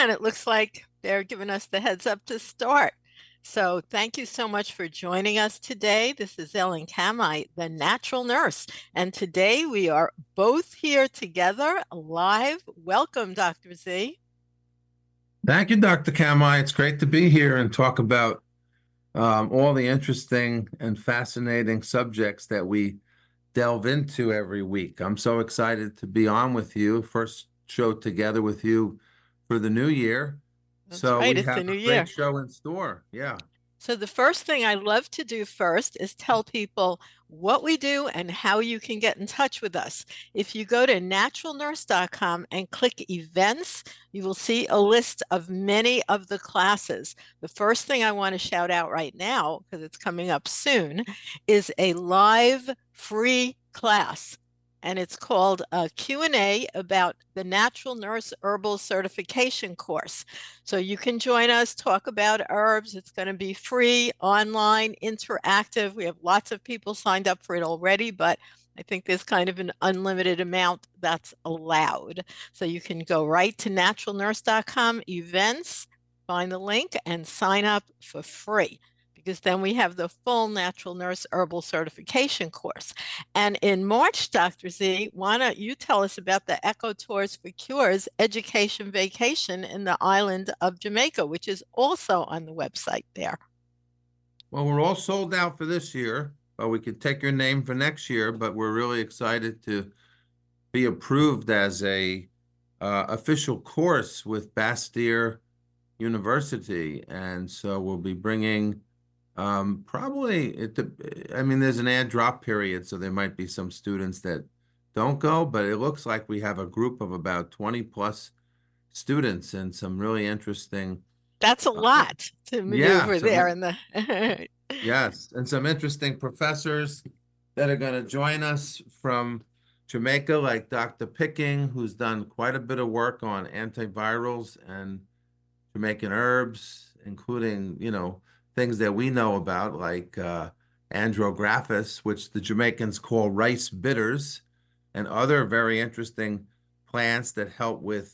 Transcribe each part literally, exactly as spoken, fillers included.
and it looks like they're giving us the heads up to start. So thank you so much for joining us today. This is Ellen Kamai, the Natural Nurse. And today we are both here together live. Welcome, Doctor Z. Thank you, Doctor Kamai. It's great to be here and talk about um, all the interesting and fascinating subjects that we delve into every week. I'm so excited to be on with you. First show together with you for the new year. That's so right, we it's have the new a great year. Show in store. Yeah. So the first thing I love to do first is tell people what we do and how you can get in touch with us. If you go to natural nurse dot com and click events, you will see a list of many of the classes. The first thing I want to shout out right now, because it's coming up soon, is a live free class. And it's called a Q and A about the Natural Nurse Herbal Certification Course. So you can join us, talk about herbs. It's going to be free, online, interactive. We have lots of people signed up for it already, but I think there's kind of an unlimited amount that's allowed. So you can go right to natural nurse dot com events, find the link, and sign up for free. Because then we have the full Natural Nurse Herbal Certification Course. And in March, Doctor Z, why don't you tell us about the Echo Tours for Cures education vacation in the island of Jamaica, which is also on the website there. Well, we're all sold out for this year, but we could take your name for next year, but we're really excited to be approved as a uh, official course with Bastyr University. And so we'll be bringing Um, probably, it, I mean, there's an ad drop period, so there might be some students that don't go, but it looks like we have a group of about twenty plus students and some really interesting. That's a lot uh, to maneuver yeah, there. In the Yes, and some interesting professors that are going to join us from Jamaica, like Doctor Picking, who's done quite a bit of work on antivirals and Jamaican herbs, including, you know, things that we know about, like uh, andrographis, which the Jamaicans call rice bitters, and other very interesting plants that help with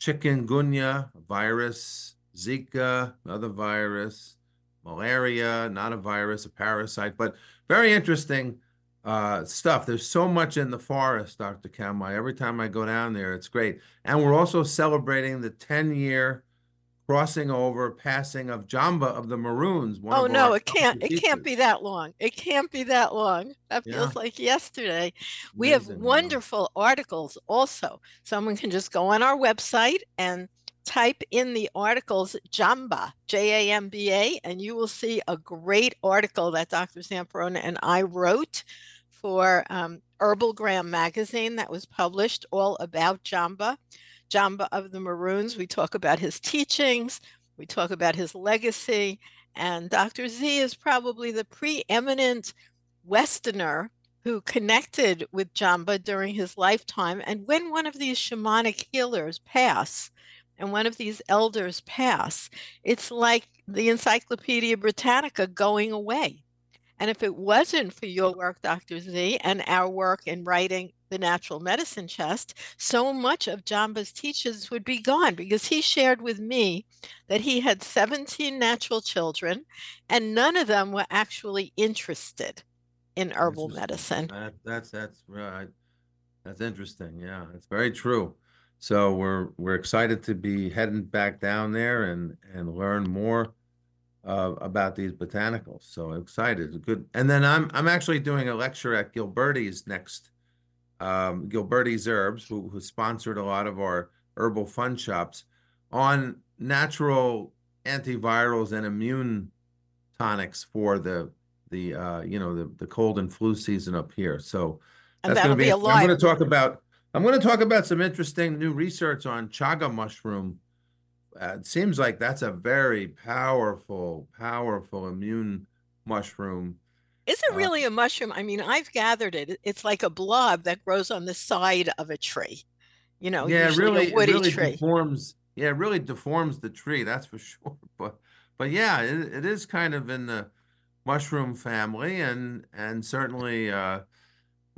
chikungunya virus, zika, another virus, malaria, not a virus, a parasite, but very interesting uh, stuff. There's so much in the forest, Doctor Kamai. Every time I go down there, it's great. And we're also celebrating the ten-year crossing over, passing of Jamba of the Maroons. One oh, no, it can't. It can't be that long. It can't be that long. That yeah. feels like yesterday. Amazing. We have wonderful articles also. Someone can just go on our website and type in the articles Jamba, J A M B A, and you will see a great article that Doctor Zamperoni and I wrote for um, Herbal Gram magazine that was published all about Jamba. Jamba of the Maroons. We talk about his teachings. We talk about his legacy. And Doctor Z is probably the preeminent Westerner who connected with Jamba during his lifetime. And when one of these shamanic healers pass and one of these elders pass, it's like the Encyclopedia Britannica going away. And if it wasn't for your work, Doctor Z, and our work in writing The Natural Medicine Chest, so much of Jamba's teachings would be gone, because he shared with me that he had seventeen natural children and none of them were actually interested in herbal that's medicine. That, that's that's right. That's interesting. Yeah, it's very true. So we're we're excited to be heading back down there and and learn more Uh, about these botanicals. So excited. Good. And then I'm I'm actually doing a lecture at Gilberti's next, um, Gilberti's Herbs, who, who sponsored a lot of our herbal fun shops, on natural antivirals and immune tonics for the, the uh, you know, the, the cold and flu season up here. So that's going to be, be a lot. I'm going to talk about, I'm going to talk about some interesting new research on chaga mushroom. Uh, it seems like that's a very powerful, powerful immune mushroom. Is it really uh, a mushroom? I mean, I've gathered it. It's like a blob that grows on the side of a tree, you know, yeah, usually really, a woody it really tree. Deforms, yeah, it really deforms the tree, that's for sure. But but yeah, it, it is kind of in the mushroom family, and, and certainly uh,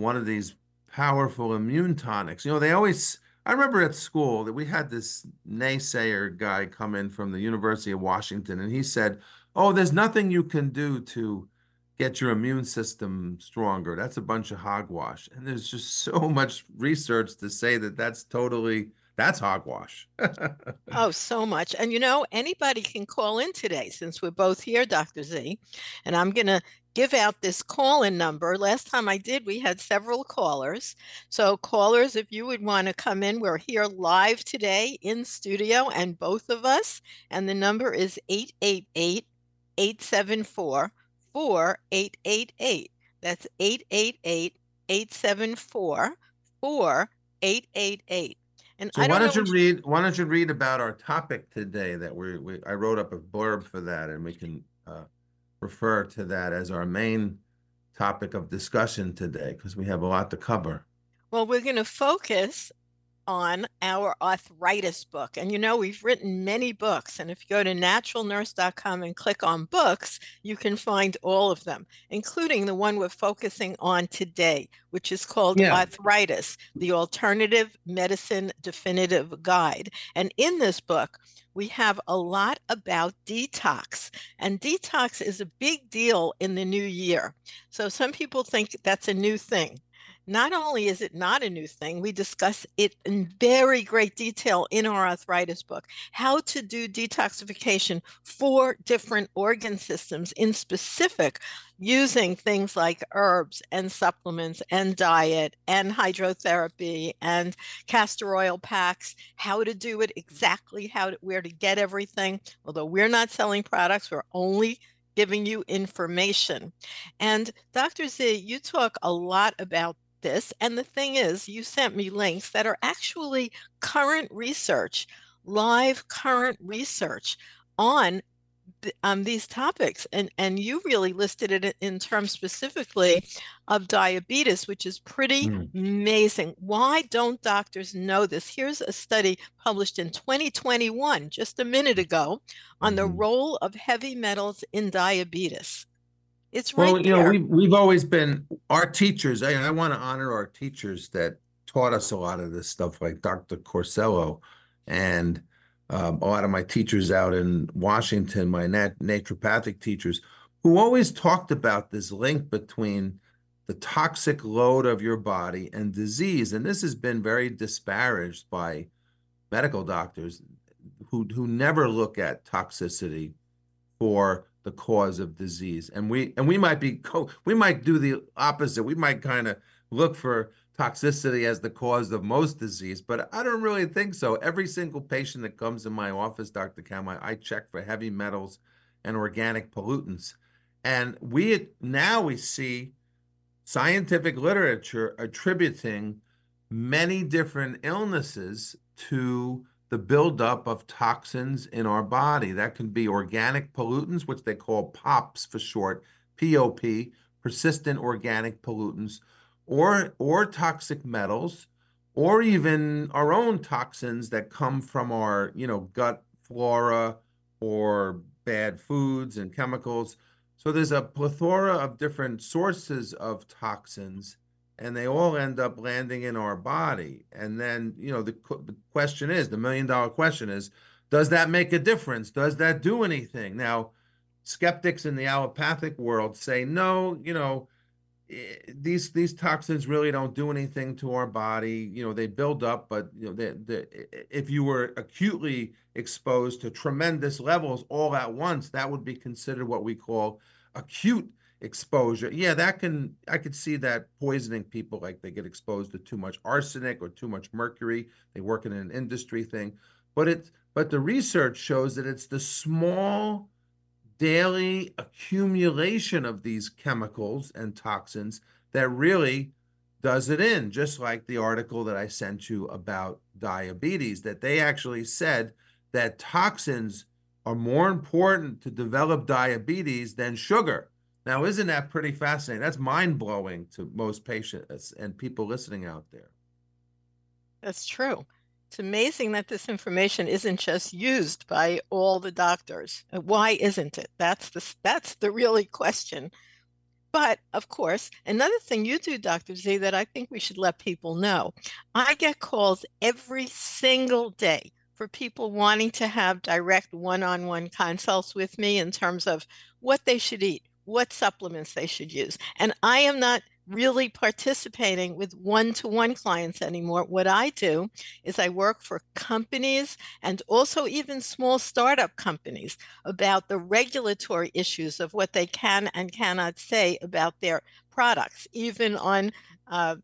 one of these powerful immune tonics. You know, they always... I remember at school that we had this naysayer guy come in from the University of Washington, and he said, oh, there's nothing you can do to get your immune system stronger. That's a bunch of hogwash. And there's just so much research to say that that's totally, that's hogwash. Oh, so much. And, you know, anybody can call in today since we're both here, Doctor Z, and I'm going to give out this call-in number. Last time I did, we had several callers. So callers, if you would want to come in, we're here live today in studio and both of us. And the number is eight eight eight, eight seven four, four eight eight eight. That's eight eight eight, eight seven four, four eight eight eight. And so I don't why don't you read, why don't you read about our topic today that we, we I wrote up a blurb for that, and we can uh, refer to that as our main topic of discussion today, because we have a lot to cover. Well, we're going to focus on our arthritis book. And you know, we've written many books. And if you go to natural nurse dot com and click on books, you can find all of them, including the one we're focusing on today, which is called yeah. Arthritis, the Alternative Medicine Definitive Guide. And in this book, we have a lot about detox, and detox is a big deal in the new year. So some people think that's a new thing. Not only is it not a new thing, we discuss it in very great detail in our arthritis book, how to do detoxification for different organ systems in specific, using things like herbs and supplements and diet and hydrotherapy and castor oil packs, how to do it exactly, how to, where to get everything. Although we're not selling products, we're only giving you information. And Doctor Z, you talk a lot about this, and the thing is, you sent me links that are actually current research, live current research on um, these topics. And, and you really listed it in terms specifically of diabetes, which is pretty mm. amazing. Why don't doctors know this? Here's a study published in twenty twenty-one, just a minute ago, on mm. the role of heavy metals in diabetes. It's right well, you there. know, we've, we've always been, our teachers, I, I want to honor our teachers that taught us a lot of this stuff, like Doctor Corsello and um, a lot of my teachers out in Washington, my nat- naturopathic teachers, who always talked about this link between the toxic load of your body and disease. And this has been very disparaged by medical doctors who, who never look at toxicity for the cause of disease. And we and we might be we might do the opposite. We might kind of look for toxicity as the cause of most disease, but I don't really think so. Every single patient that comes in my office, Doctor Kamhi, I check for heavy metals and organic pollutants. And we now we see scientific literature attributing many different illnesses to the buildup of toxins in our body. That can be organic pollutants, which they call POPs for short, P O P, persistent organic pollutants, or, or toxic metals, or even our own toxins that come from our, you know, gut flora or bad foods and chemicals. So there's a plethora of different sources of toxins, and they all end up landing in our body. And then, you know, the, the question is, the million dollar question is, does that make a difference? Does that do anything? Now, skeptics in the allopathic world say, no, you know, these these toxins really don't do anything to our body. You know, they build up, but you know, they, they, if you were acutely exposed to tremendous levels all at once, that would be considered what we call acute exposure. Yeah, that can, I could see that poisoning people, like they get exposed to too much arsenic or too much mercury. They work in an industry thing, but it, but the research shows that it's the small daily accumulation of these chemicals and toxins that really does it in, just like the article that I sent you about diabetes, that they actually said that toxins are more important to develop diabetes than sugar. Now, isn't that pretty fascinating? That's mind-blowing to most patients and people listening out there. That's true. It's amazing that this information isn't just used by all the doctors. Why isn't it? That's the, that's the really question. But of course, another thing you do, Doctor Z, that I think we should let people know, I get calls every single day for people wanting to have direct one-on-one consults with me in terms of what they should eat, what supplements they should use. And I am not really participating with one-to-one clients anymore. What I do is I work for companies and also even small startup companies about the regulatory issues of what they can and cannot say about their products, even on uh,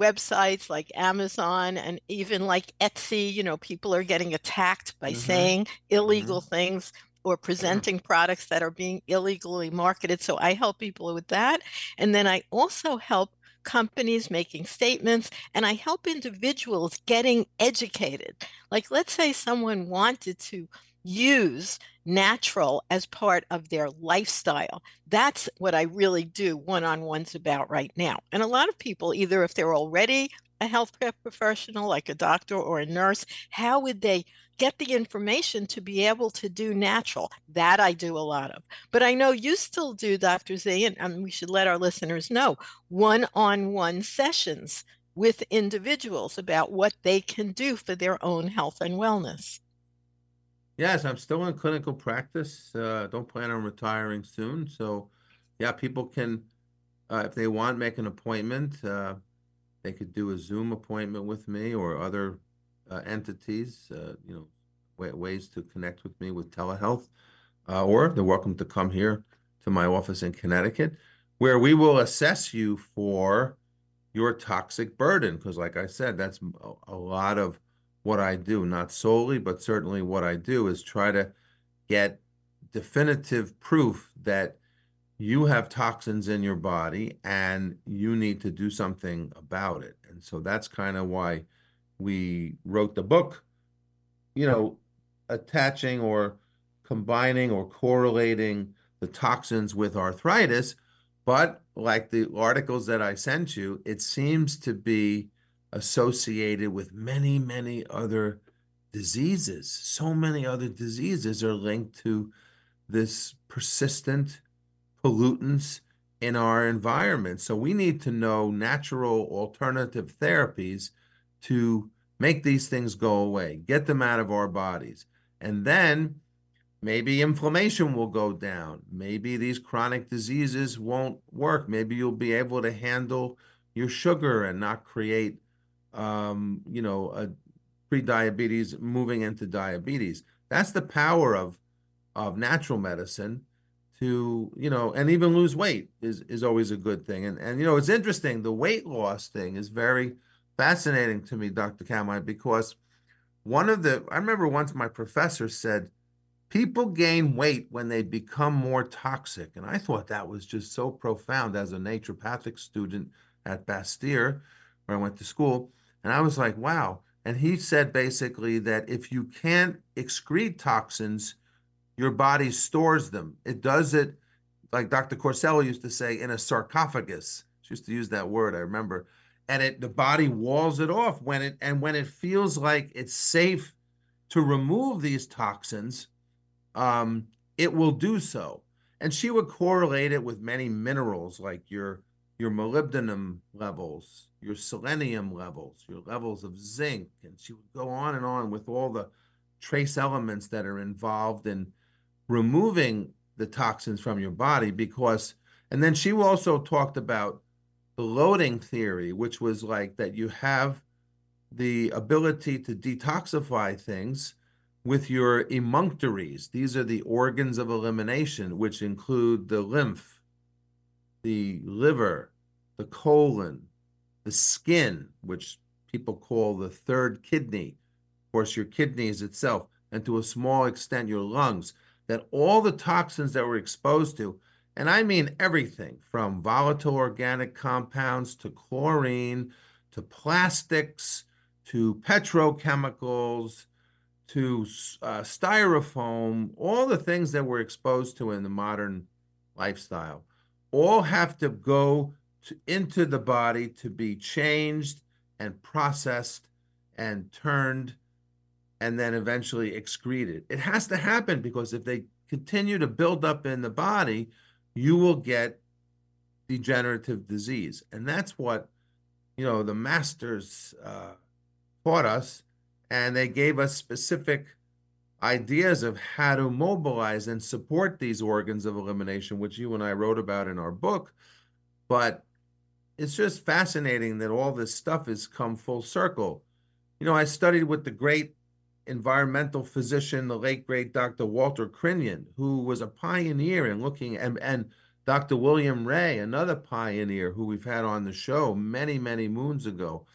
websites like Amazon and even like Etsy. You know, people are getting attacked by mm-hmm. saying illegal mm-hmm. things or presenting products that are being illegally marketed. So I help people with that. And then I also help companies making statements, and I help individuals getting educated. Like, let's say someone wanted to use natural as part of their lifestyle. That's what I really do one-on-ones about right now. And a lot of people, either if they're already a healthcare professional, like a doctor or a nurse, how would they get the information to be able to do natural? That I do a lot of. But I know you still do, Doctor Z, and, and we should let our listeners know, one-on-one sessions with individuals about what they can do for their own health and wellness. Yes, I'm still in clinical practice. Uh, don't plan on retiring soon. So, yeah, people can, uh, if they want, make an appointment. Uh, they could do a Zoom appointment with me or other uh, entities, uh, you know, way, ways to connect with me with telehealth. Uh, or they're welcome to come here to my office in Connecticut, where we will assess you for your toxic burden. Because, like I said, that's a lot of what I do, not solely, but certainly what I do is try to get definitive proof that you have toxins in your body and you need to do something about it. And so that's kind of why we wrote the book, you know, attaching or combining or correlating the toxins with arthritis. But like the articles that I sent you, it seems to be associated with many, many other diseases. So many other diseases are linked to this persistent pollutants in our environment. So we need to know natural alternative therapies to make these things go away, get them out of our bodies. And then maybe inflammation will go down. Maybe these chronic diseases won't work. Maybe you'll be able to handle your sugar and not create Um, you know, uh, pre-diabetes moving into diabetes. That's the power of of natural medicine to, you know, and even lose weight is, is always a good thing. And, and, you know, it's interesting. The weight loss thing is very fascinating to me, Doctor Kamhi, because one of the, I remember once my professor said, people gain weight when they become more toxic. And I thought that was just so profound as a naturopathic student at Bastyr, where I went to school. And I was like, wow. And he said basically that if you can't excrete toxins, your body stores them. It does it, like Doctor Corsello used to say, in a sarcophagus. She used to use that word, I remember. And it the body walls it off. when it And when it feels like it's safe to remove these toxins, um, it will do so. And she would correlate it with many minerals, like your your molybdenum levels, your selenium levels, your levels of zinc. And she would go on and on with all the trace elements that are involved in removing the toxins from your body. Because, and then she also talked about the loading theory, which was like that you have the ability to detoxify things with your emunctories. These are the organs of elimination, which include the lymph, the liver, the colon, the skin, which people call the third kidney, of course, your kidneys itself, and to a small extent, your lungs, that all the toxins that we're exposed to, and I mean everything from volatile organic compounds to chlorine, to plastics, to petrochemicals, to uh, styrofoam, all the things that we're exposed to in the modern lifestyle, all have to go to, into the body to be changed and processed and turned and then eventually excreted. It has to happen because if they continue to build up in the body, you will get degenerative disease. And that's what, you know, the masters uh, taught us, and they gave us specific ideas of how to mobilize and support these organs of elimination, which you and I wrote about in our book. But it's just fascinating that all this stuff has come full circle. You know, I studied with the great environmental physician, the late, great Doctor Walter Crinion, who was a pioneer in looking, and, and Doctor William Ray, another pioneer who we've had on the show many, many moons ago.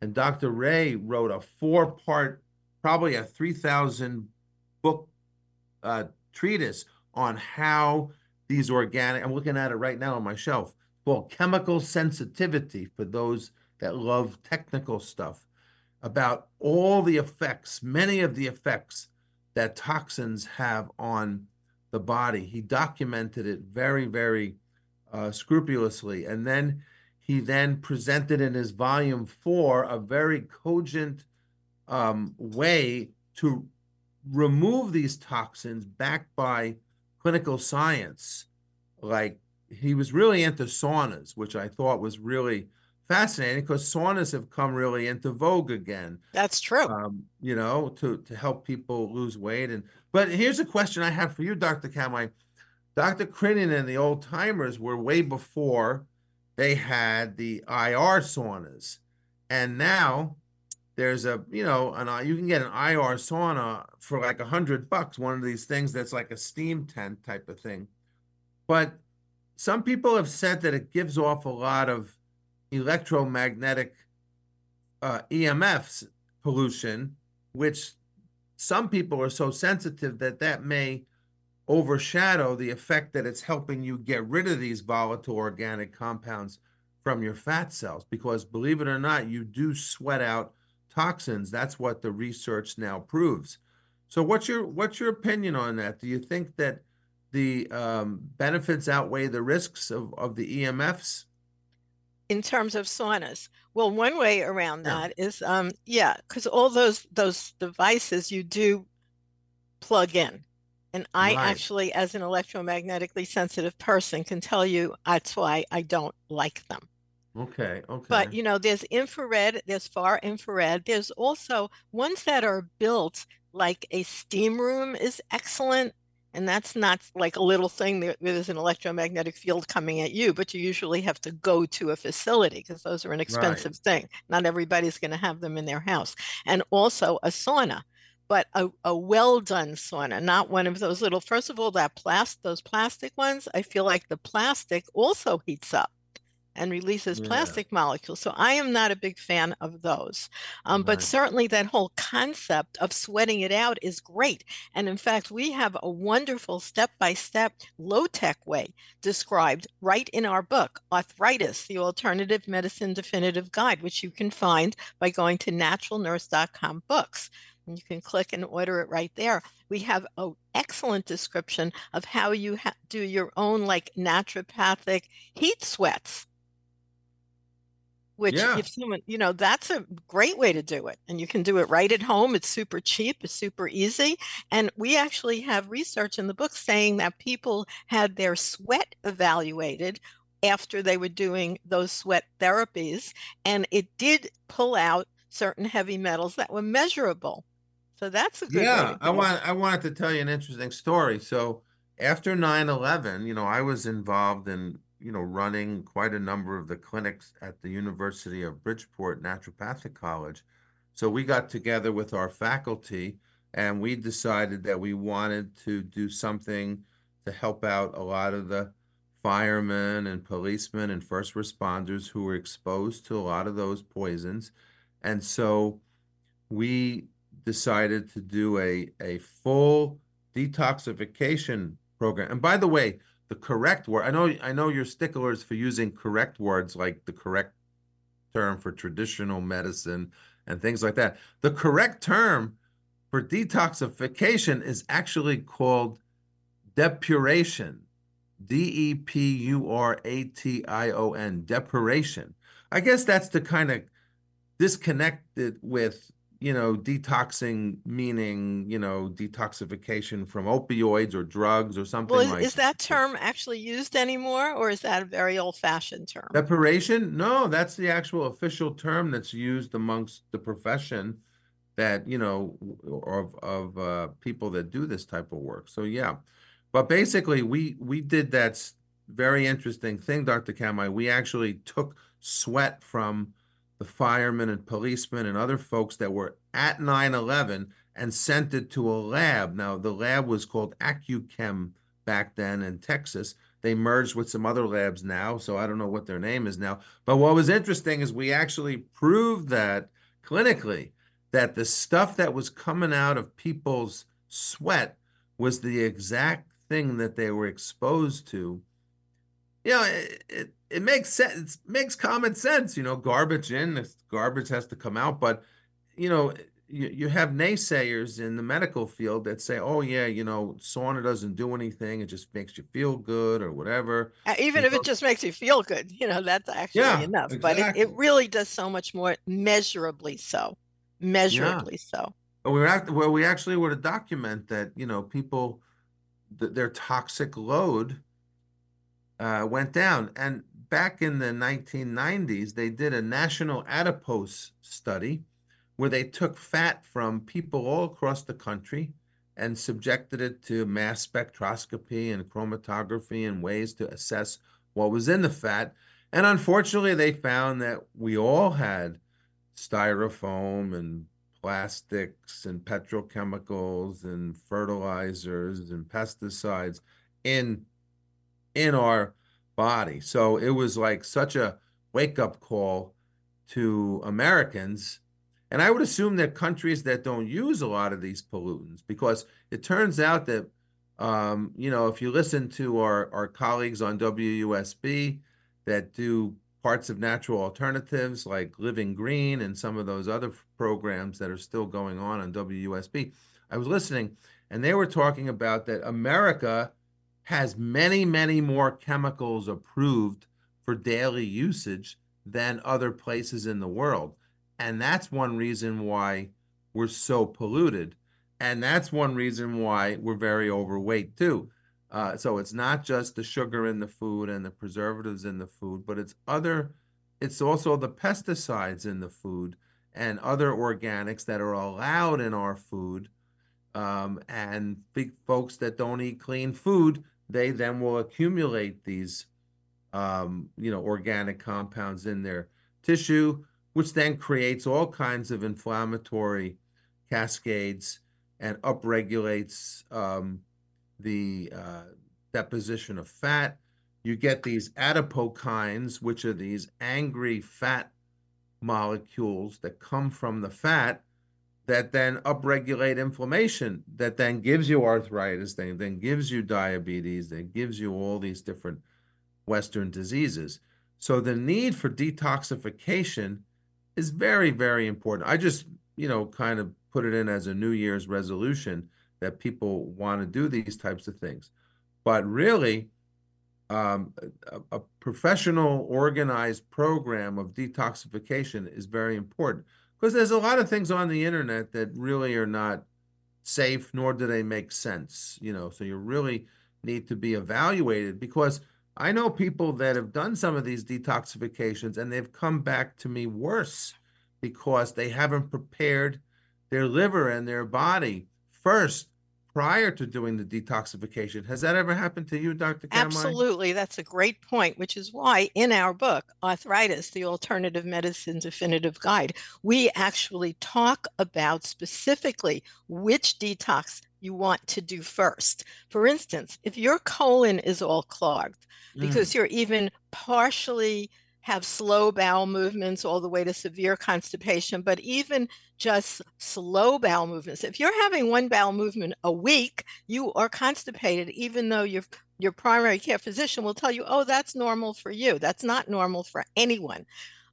And Doctor Ray wrote a four-part, probably a three thousand book uh, treatise on how these organic, I'm looking at it right now on my shelf, called Chemical Sensitivity, for those that love technical stuff, about all the effects, many of the effects that toxins have on the body. He documented it very, very uh, scrupulously. And then he then presented in his volume four a very cogent um, way to remove these toxins backed by clinical science. Like, he was really into saunas, which I thought was really fascinating, because saunas have come really into vogue again. That's true. Um, you know, to, to help people lose weight. And but here's a question I have for you, Doctor Kamai. Doctor Crinion and the old timers were way before they had the I R saunas. And now there's a, you know, an you can get an I R sauna for like a hundred bucks, one of these things that's like a steam tent type of thing. But some people have said that it gives off a lot of electromagnetic uh, E M Fs pollution, which some people are so sensitive that that may overshadow the effect that it's helping you get rid of these volatile organic compounds from your fat cells. Because believe it or not, you do sweat out toxins. That's what the research now proves. So what's your, what's your opinion on that? Do you think that the um, benefits outweigh the risks of, of the E M Fs? In terms of saunas? Well, one way around that yeah. is, um, yeah, because all those those devices you do plug in. And I right. actually, as an electromagnetically sensitive person, can tell you that's why I don't like them. Okay, okay. But, you know, there's infrared, there's far infrared. There's also ones that are built like a steam room is excellent. And that's not like a little thing where there's an electromagnetic field coming at you, but you usually have to go to a facility, because those are an expensive right. thing. Not everybody's going to have them in their house. And also a sauna, but a, a well-done sauna, not one of those little, first of all, that plastic, those plastic ones, I feel like the plastic also heats up and releases yeah. plastic molecules. So I am not a big fan of those. Um, right. But certainly that whole concept of sweating it out is great. And in fact, we have a wonderful step-by-step low-tech way described right in our book, Arthritis, the Alternative Medicine Definitive Guide, which you can find by going to natural nurse dot com books. And you can click and order it right there. We have an excellent description of how you ha- do your own like naturopathic heat sweats. Which yeah. if someone, you know, that's a great way to do it. And you can do it right at home. It's super cheap. It's super easy. And we actually have research in the book saying that people had their sweat evaluated after they were doing those sweat therapies. And it did pull out certain heavy metals that were measurable. So that's a good yeah, way to do I want, it. I wanted to tell you an interesting story. So after nine eleven, you know, I was involved in, you know, running quite a number of the clinics at the University of Bridgeport Naturopathic College. So we got together with our faculty and we decided that we wanted to do something to help out a lot of the firemen and policemen and first responders who were exposed to a lot of those poisons. And so we decided to do a, a full detoxification program. And by the way, the correct word, I know I know you're sticklers for using correct words, like the correct term for traditional medicine and things like that. The correct term for detoxification is actually called depuration, D E P U R A T I O N, depuration. I guess that's to kind of disconnect it with you know, detoxing meaning, you know, detoxification from opioids or drugs or something well, is, like that. Is that term actually used anymore, or is that a very old-fashioned term? Depuration? No, that's the actual official term that's used amongst the profession that, you know, of, of uh, people that do this type of work. So, yeah. But basically, we, we did that very interesting thing, Doctor Kamai. We actually took sweat from the firemen and policemen and other folks that were at nine eleven and sent it to a lab. Now, the lab was called AccuChem back then in Texas. They merged with some other labs now, so I don't know what their name is now. But what was interesting is we actually proved that clinically, that the stuff that was coming out of people's sweat was the exact thing that they were exposed to. You know, it, it, it makes sense. It makes common sense. You know, garbage in, garbage has to come out. But, you know, you, you have naysayers in the medical field that say, oh, yeah, you know, sauna doesn't do anything. It just makes you feel good or whatever. Even you if know. It just makes you feel good, you know, that's actually yeah, enough. Exactly. But it, it really does so much more, measurably so, measurably yeah. so. We act, well, we actually were to document that, you know, people, th their toxic load Uh, went down. And back in the nineteen nineties, they did a national adipose study where they took fat from people all across the country and subjected it to mass spectroscopy and chromatography and ways to assess what was in the fat. And unfortunately, they found that we all had styrofoam and plastics and petrochemicals and fertilizers and pesticides in in our body. So it was like such a wake-up call to Americans. And I would assume that countries that don't use a lot of these pollutants, because it turns out that, um, you know, if you listen to our, our colleagues on W U S B that do parts of natural alternatives like Living Green and some of those other programs that are still going on on W U S B, I was listening and they were talking about that America has many, many more chemicals approved for daily usage than other places in the world. And that's one reason why we're so polluted. And that's one reason why we're very overweight too. Uh, so it's not just the sugar in the food and the preservatives in the food, but it's other, it's also the pesticides in the food and other organics that are allowed in our food. Um, and big folks that don't eat clean food, they then will accumulate these, um, you know, organic compounds in their tissue, which then creates all kinds of inflammatory cascades and upregulates um, the uh, deposition of fat. You get these adipokines, which are these angry fat molecules that come from the fat that then upregulate inflammation, that then gives you arthritis, then, then gives you diabetes, then gives you all these different Western diseases. So the need for detoxification is very, very important. I just, you know, kind of put it in as a New Year's resolution that people want to do these types of things. But really, um, a, a professional organized program of detoxification is very important. Because there's a lot of things on the internet that really are not safe, nor do they make sense, you know, so you really need to be evaluated, because I know people that have done some of these detoxifications and they've come back to me worse because they haven't prepared their liver and their body first prior to doing the detoxification. Has that ever happened to you, Doctor Kamai? Absolutely. That's a great point, which is why in our book, Arthritis, the Alternative Medicine Definitive Guide, we actually talk about specifically which detox you want to do first. For instance, if your colon is all clogged because mm. you're even partially have slow bowel movements all the way to severe constipation, but even just slow bowel movements. If you're having one bowel movement a week, you are constipated, even though your, your primary care physician will tell you, oh, that's normal for you. That's not normal for anyone.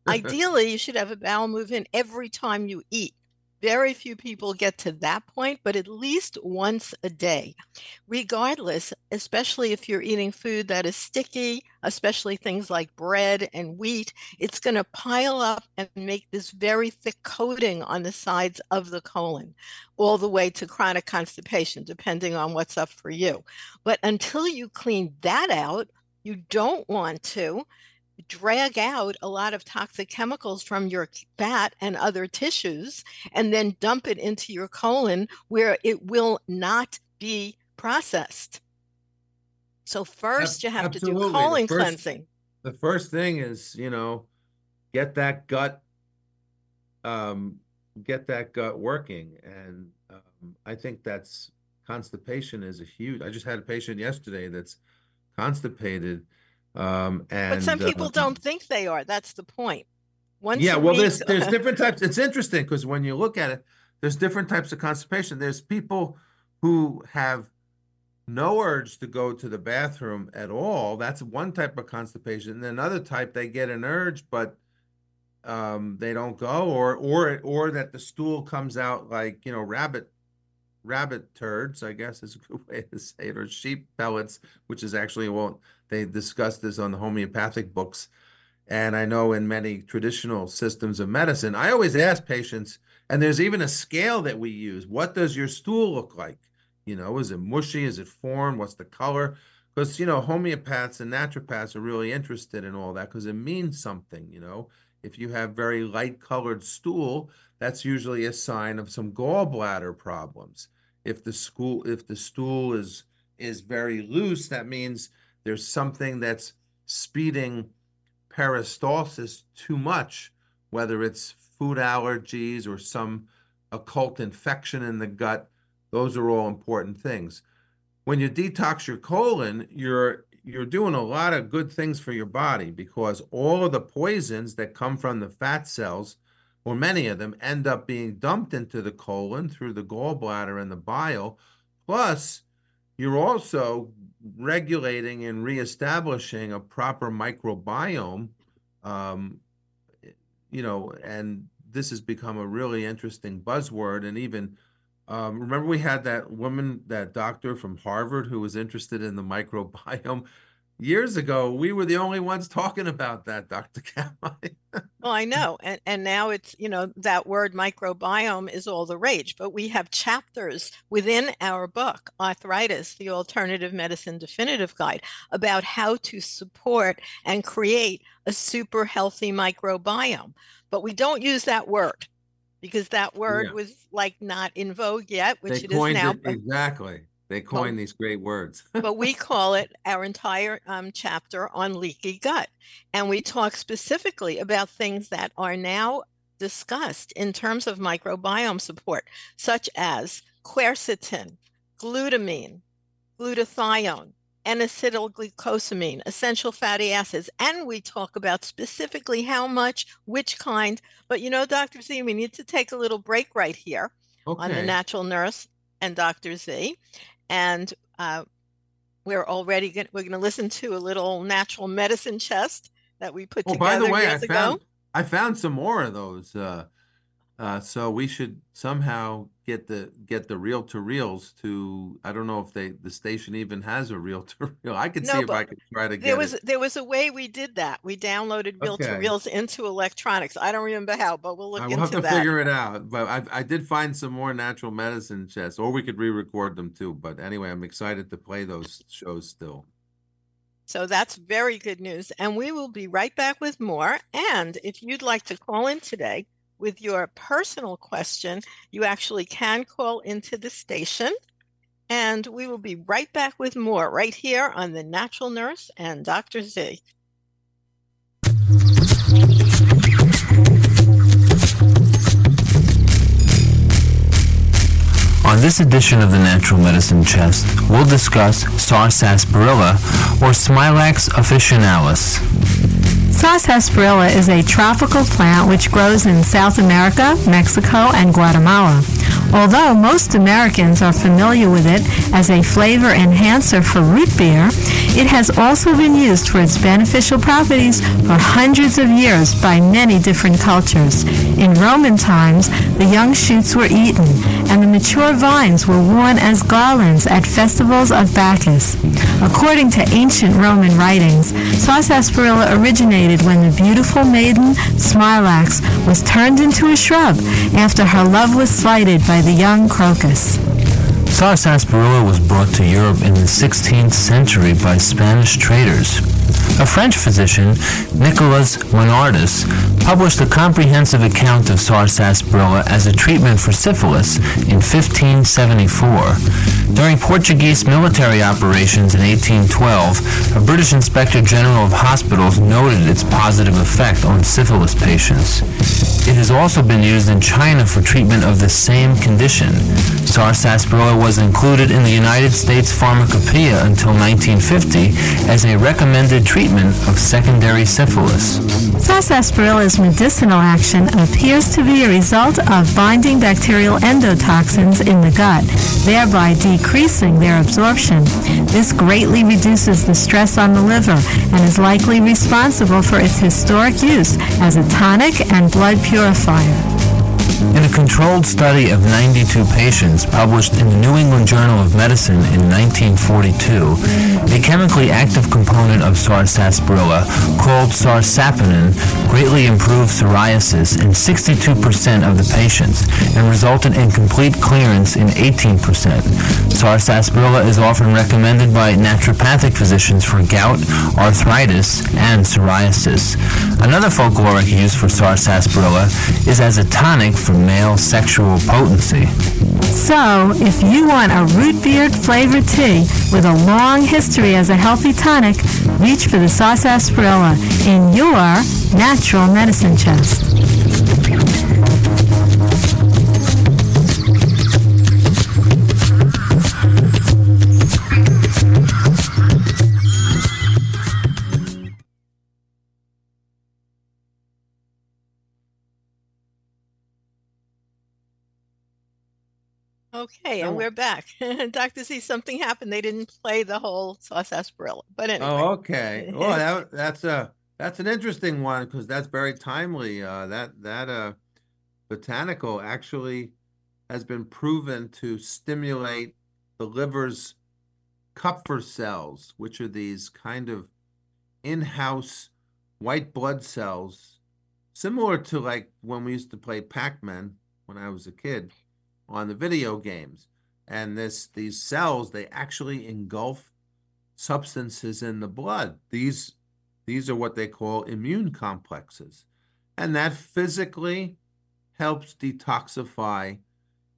Ideally, you should have a bowel movement every time you eat, Very few people get to that point, but at least once a day, regardless, especially if you're eating food that is sticky, especially things like bread and wheat, it's going to pile up and make this very thick coating on the sides of the colon, all the way to chronic constipation, depending on what's up for you. But until you clean that out, you don't want to drag out a lot of toxic chemicals from your fat and other tissues and then dump it into your colon where it will not be processed. So first you have Absolutely. to do colon first, cleansing. The first thing is, you know, get that gut, um, get that gut working. And um, I think that's constipation is a huge, I just had a patient yesterday that's constipated. Um, and, but some people uh, don't think they are. That's the point. Once yeah, well, there's, there's different types. It's interesting because when you look at it, there's different types of constipation. There's people who have no urge to go to the bathroom at all. That's one type of constipation. And another type, they get an urge, but um, they don't go, or or or that the stool comes out like, you know, rabbit rabbit turds, I guess is a good way to say it, or sheep pellets, which is actually, well, they discuss this on the homeopathic books. And I know in many traditional systems of medicine, I always ask patients, and there's even a scale that we use. What does your stool look like? You know, is it mushy? Is it formed? What's the color? Because, you know, homeopaths and naturopaths are really interested in all that because it means something, you know. If you have very light colored stool, that's usually a sign of some gallbladder problems. If the school, if the stool is is very loose, that means there's something that's speeding peristalsis too much, whether it's food allergies or some occult infection in the gut. Those are all important things. When you detox your colon, you're you're doing a lot of good things for your body because all of the poisons that come from the fat cells, or many of them, end up being dumped into the colon through the gallbladder and the bile. Plus, you're also regulating and reestablishing a proper microbiome, um, you know, and this has become a really interesting buzzword. And even Um, remember we had that woman, that doctor from Harvard who was interested in the microbiome years ago. We were the only ones talking about that, Doctor Kamhi. Well, I know. And and now it's, you know, that word microbiome is all the rage. But we have chapters within our book, Arthritis, the Alternative Medicine Definitive Guide, about how to support and create a super healthy microbiome. But we don't use that word, because that word yeah. was like not in vogue yet, which they it is now. It, exactly. They coined but, these great words. But we call it our entire um, chapter on leaky gut. And we talk specifically about things that are now discussed in terms of microbiome support, such as quercetin, glutamine, glutathione, and N-acetylglucosamine, essential fatty acids. And we talk about specifically how much, which kind. But, you know, Doctor Z, we need to take a little break right here okay. on The Natural Nurse and Doctor Z. And uh, we're already going we're going to listen to a little natural medicine chest that we put oh, together by the way, years I ago. Found, I found some more of those. Uh, uh, so we should somehow get the get the reel to reels to I don't know if they the station even has a reel to reel. I could no, see if I could try to get there was it. There was a way we did that. We downloaded reel okay. to reels into electronics. I don't remember how, but we'll look I into that. We'll have to figure it out. But I I did find some more natural medicine chests, or we could re-record them too. But anyway, I'm excited to play those shows still. So that's very good news. And we will be right back with more. And if you'd like to call in today with your personal question, you actually can call into the station. And we will be right back with more right here on The Natural Nurse and Doctor Z. On this edition of The Natural Medicine Chest, we'll discuss sarsaparilla, or Smilax officinalis. Sarsaparilla is a tropical plant which grows in South America, Mexico, and Guatemala. Although most Americans are familiar with it as a flavor enhancer for root beer, it has also been used for its beneficial properties for hundreds of years by many different cultures. In Roman times, the young shoots were eaten, and the mature vines were worn as garlands at festivals of Bacchus. According to ancient Roman writings, sarsaparilla originated when the beautiful maiden Smilax was turned into a shrub after her love was slighted by the young crocus. Sarsaparilla was brought to Europe in the sixteenth century by Spanish traders. A French physician, Nicolas Monardus, published a comprehensive account of sarsaparilla as a treatment for syphilis in fifteen seventy-four. During Portuguese military operations in eighteen twelve, a British Inspector General of Hospitals noted its positive effect on syphilis patients. It has also been used in China for treatment of the same condition. Sarsaparilla was included in the United States Pharmacopoeia until nineteen fifty as a recommended treatment of secondary syphilis. Sarsaparilla's medicinal action appears to be a result of binding bacterial endotoxins in the gut, thereby decreasing their absorption. This greatly reduces the stress on the liver and is likely responsible for its historic use as a tonic and blood purifier. In a controlled study of ninety-two patients published in the New England Journal of Medicine in nineteen forty-two, a chemically active component of sarsaparilla, called sarsaparinin, greatly improved psoriasis in sixty-two percent of the patients and resulted in complete clearance in eighteen percent. Sarsaparilla is often recommended by naturopathic physicians for gout, arthritis, and psoriasis. Another folkloric use for sarsaparilla is as a tonic for male sexual potency. So, if you want a root beer flavored tea with a long history as a healthy tonic, reach for the sarsaparilla in your natural medicine chest. Okay, and we're back. Doctor Z, something happened. They didn't play the whole sarsaparilla, but anyway. Oh, okay. Well, that, that's a that's an interesting one because that's very timely. Uh, that that uh, botanical actually has been proven to stimulate the liver's Kupffer cells, which are these kind of in-house white blood cells, similar to like when we used to play Pac-Man when I was a kid on the video games. And this these cells, they actually engulf substances in the blood. These these are what they call immune complexes. And that physically helps detoxify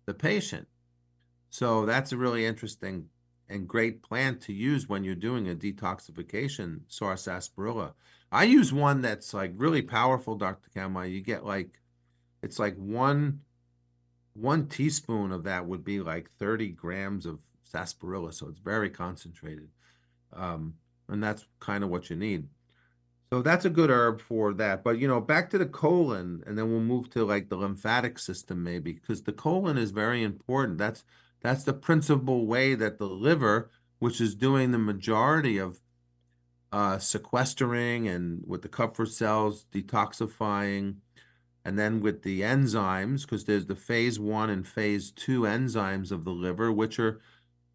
the patient. So that's a really interesting and great plant to use when you're doing a detoxification, sarsaparilla. I use one that's like really powerful, Doctor Kamai. You get like, it's like one... One teaspoon of that would be like thirty grams of sarsaparilla, so it's very concentrated, um, and that's kind of what you need. So that's a good herb for that. But, you know, back to the colon, and then we'll move to like the lymphatic system maybe, because the colon is very important. That's that's the principal way that the liver, which is doing the majority of uh, sequestering and with the Kupffer cells, detoxifying, and then with the enzymes, because there's the phase one and phase two enzymes of the liver, which are,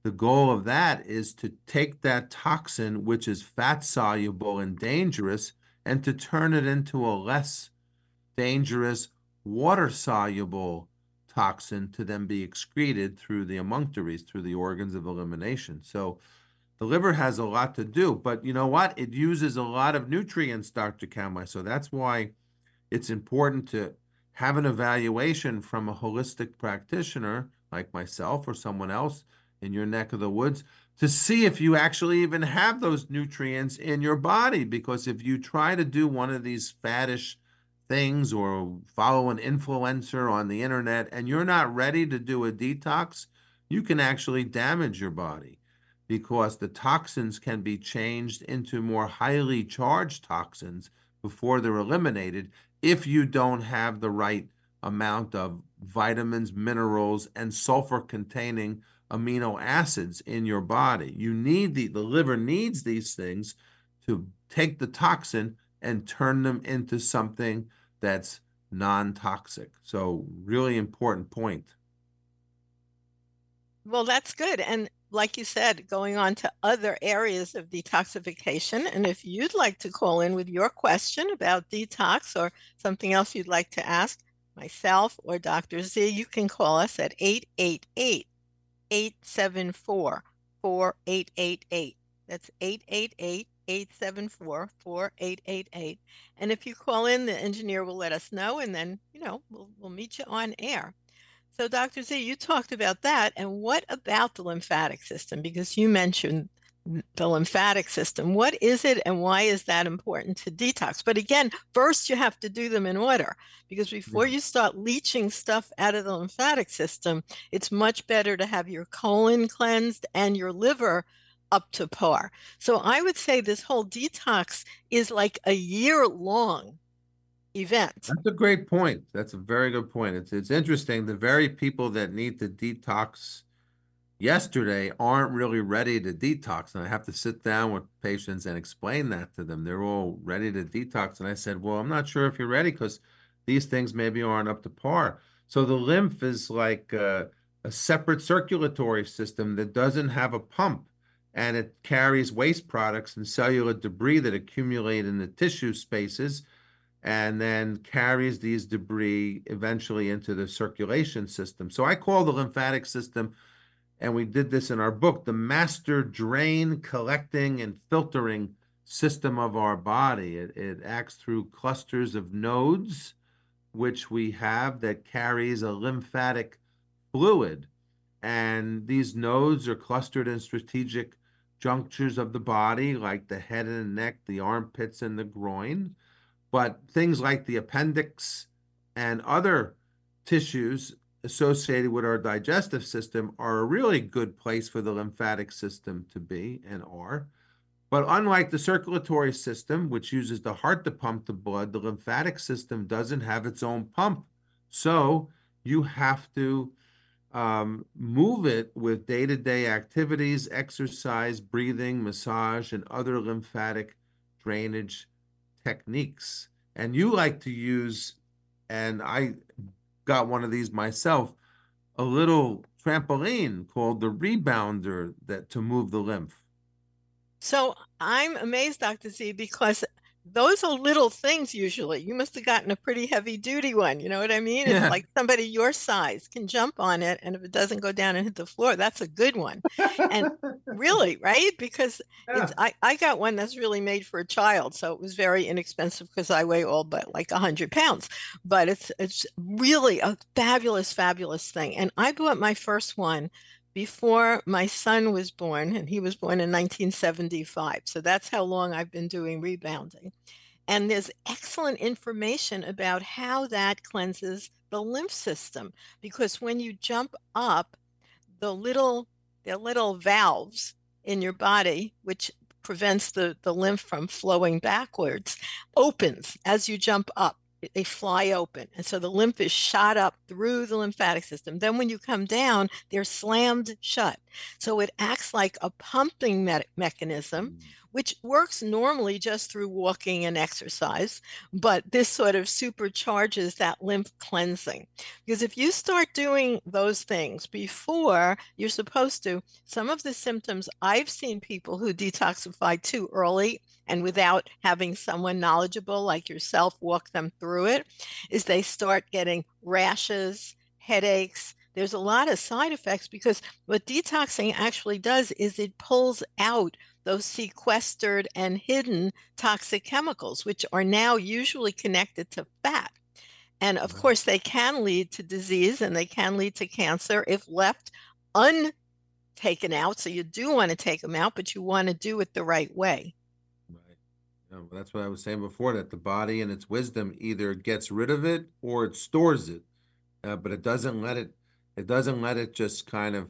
the goal of that is to take that toxin, which is fat soluble and dangerous, and to turn it into a less dangerous water soluble toxin to then be excreted through the emunctories, through the organs of elimination. So the liver has a lot to do, but you know what? It uses a lot of nutrients, Doctor Kamai, so that's why it's important to have an evaluation from a holistic practitioner like myself or someone else in your neck of the woods to see if you actually even have those nutrients in your body. Because if you try to do one of these faddish things or follow an influencer on the internet and you're not ready to do a detox, you can actually damage your body because the toxins can be changed into more highly charged toxins before they're eliminated if you don't have the right amount of vitamins, minerals, and sulfur-containing amino acids in your body. You need the, the liver needs these things to take the toxin and turn them into something that's non-toxic. So really important point. Well, that's good. And like you said, going on to other areas of detoxification. And if you'd like to call in with your question about detox or something else you'd like to ask myself or Doctor Z, you can call us at eight eight eight, eight seven four, four eight eight eight. That's eight eight eight, eight seven four, four eight eight eight. And if you call in, the engineer will let us know, and then, you know, we'll, we'll meet you on air. So, Doctor Z, you talked about that. And what about the lymphatic system? Because you mentioned the lymphatic system. What is it, and why is that important to detox? But again, first you have to do them in order, because before yeah. you start leaching stuff out of the lymphatic system, it's much better to have your colon cleansed and your liver up to par. So I would say this whole detox is like a year-long event. That's a great point. That's a very good point. It's it's interesting. The very people that need to detox yesterday aren't really ready to detox. And I have to sit down with patients and explain that to them. They're all ready to detox. And I said, well, I'm not sure if you're ready because these things maybe aren't up to par. So the lymph is like a, a separate circulatory system that doesn't have a pump, and it carries waste products and cellular debris that accumulate in the tissue spaces, and then carries these debris eventually into the circulation system. So I call the lymphatic system, and we did this in our book, the master drain, collecting, and filtering system of our body. It, it acts through clusters of nodes, which we have, that carries a lymphatic fluid. And these nodes are clustered in strategic junctures of the body, like the head and the neck, the armpits, and the groin. But things like the appendix and other tissues associated with our digestive system are a really good place for the lymphatic system to be and are. But unlike the circulatory system, which uses the heart to pump the blood, the lymphatic system doesn't have its own pump. So you have to um, move it with day-to-day activities, exercise, breathing, massage, and other lymphatic drainage techniques. And you like to use, and I got one of these myself, a little trampoline called the rebounder that to move the lymph. So I'm amazed, Doctor Z, because those are little things usually. You must have gotten a pretty heavy duty one. You know what I mean? Yeah. It's like somebody your size can jump on it, and if it doesn't go down and hit the floor, that's a good one. And really, right? Because yeah. it's, I, I got one that's really made for a child. So it was very inexpensive because I weigh all but like one hundred pounds. But it's it's really a fabulous, fabulous thing. And I bought my first one before my son was born, and he was born in nineteen seventy-five. So that's how long I've been doing rebounding. And there's excellent information about how that cleanses the lymph system, because when you jump up, the little the little valves in your body, which prevents the, the lymph from flowing backwards, opens as you jump up. They fly open. And so the lymph is shot up through the lymphatic system. Then when you come down, they're slammed shut. So it acts like a pumping me- mechanism, which works normally just through walking and exercise. But this sort of supercharges that lymph cleansing. Because if you start doing those things before you're supposed to, some of the symptoms I've seen people who detoxify too early and without having someone knowledgeable like yourself walk them through it, is they start getting rashes, headaches. There's a lot of side effects, because what detoxing actually does is it pulls out those sequestered and hidden toxic chemicals, which are now usually connected to fat. And of course, they can lead to disease, and they can lead to cancer if left untaken out. So you do want to take them out, but you want to do it the right way. Well, that's what I was saying before, that the body in its wisdom either gets rid of it or it stores it, uh, but it doesn't let it, it doesn't let it just kind of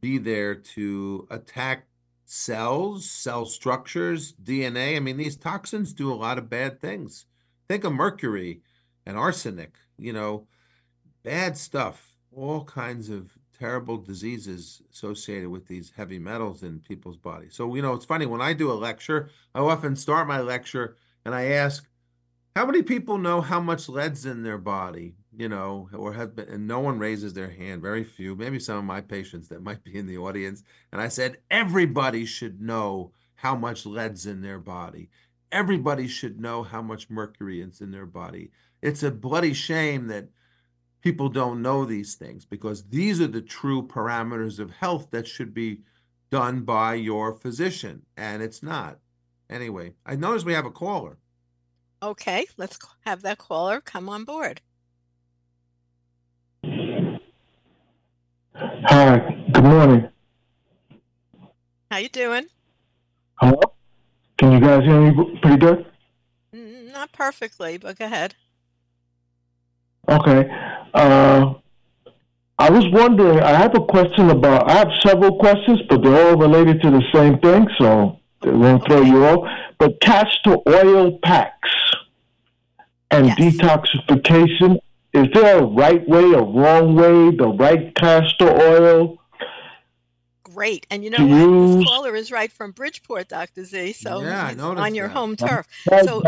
be there to attack cells, cell structures, D N A. I mean, these toxins do a lot of bad things. Think of mercury and arsenic, you know, bad stuff, all kinds of terrible diseases associated with these heavy metals in people's bodies. So, you know, it's funny, when I do a lecture, I often start my lecture and I ask, how many people know how much lead's in their body, you know, or has been, and no one raises their hand, very few, maybe some of my patients that might be in the audience. And I said, everybody should know how much lead's in their body. Everybody should know how much mercury is in their body. It's a bloody shame that people don't know these things, because these are the true parameters of health that should be done by your physician, and it's not. Anyway, I noticed we have a caller. Okay, let's have that caller come on board. Hi, good morning. How you doing? Hello? Can you guys hear me pretty good? Not perfectly, but go ahead. Okay. Uh, I was wondering, I have a question about, I have several questions, but they're all related to the same thing, so it won't okay. throw you off. But castor oil packs and yes. detoxification, is there a right way, a wrong way, the right castor oil? Great. And you know what? This caller is right from Bridgeport, Doctor Z, so yeah, it's on your that. home turf. So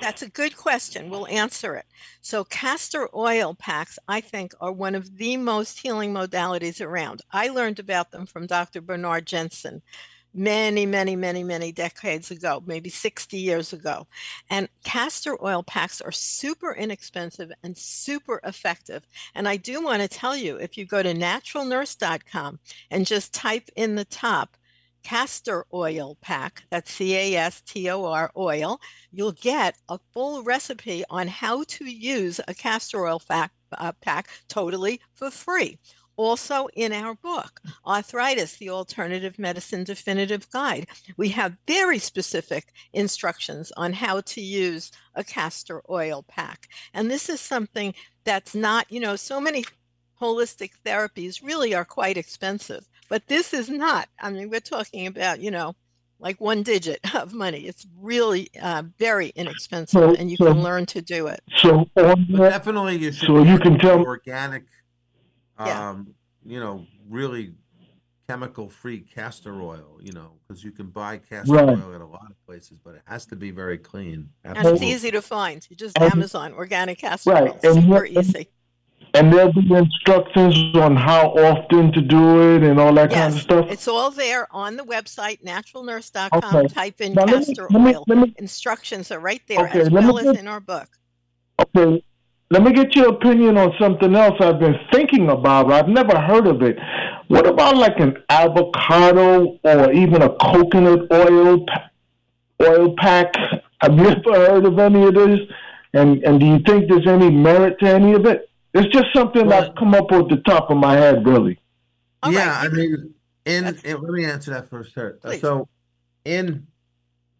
that's a good question. We'll answer it. So castor oil packs, I think, are one of the most healing modalities around. I learned about them from Doctor Bernard Jensen many, many, many, many decades ago, maybe sixty years ago. And castor oil packs are super inexpensive and super effective. And I do want to tell you, if you go to natural nurse dot com and just type in the top castor oil pack, that's C A S T O R oil, you'll get a full recipe on how to use a castor oil pack, uh, pack totally for free. Also in our book, Arthritis, the Alternative Medicine Definitive Guide, we have very specific instructions on how to use a castor oil pack. And this is something that's not, you know, so many holistic therapies really are quite expensive, but this is not. I mean, we're talking about, you know, like one digit of money. It's really uh, very inexpensive, so, and you so, can learn to do it. So um, definitely you should so you can tell organic Yeah. Um, you know, really chemical-free castor oil, you know, because you can buy castor right. oil at a lot of places, but it has to be very clean. Absolutely. And it's easy to find. You just and, Amazon, organic castor right. oil, super and, easy. And there'll be instructions on how often to do it and all that yes. kind of stuff? It's all there on the website, natural nurse dot com. Okay. Type in now castor let me, oil. Let me, let me, instructions are right there okay, as well me, as in our book. Okay. Let me get your opinion on something else I've been thinking about. I've never heard of it. What about like an avocado or even a coconut oil oil pack? Have you ever heard of any of this? And and do you think there's any merit to any of it? It's just something well, that's come up with the top of my head, really. All yeah, right. I mean, in, in let me answer that first. Please. So, in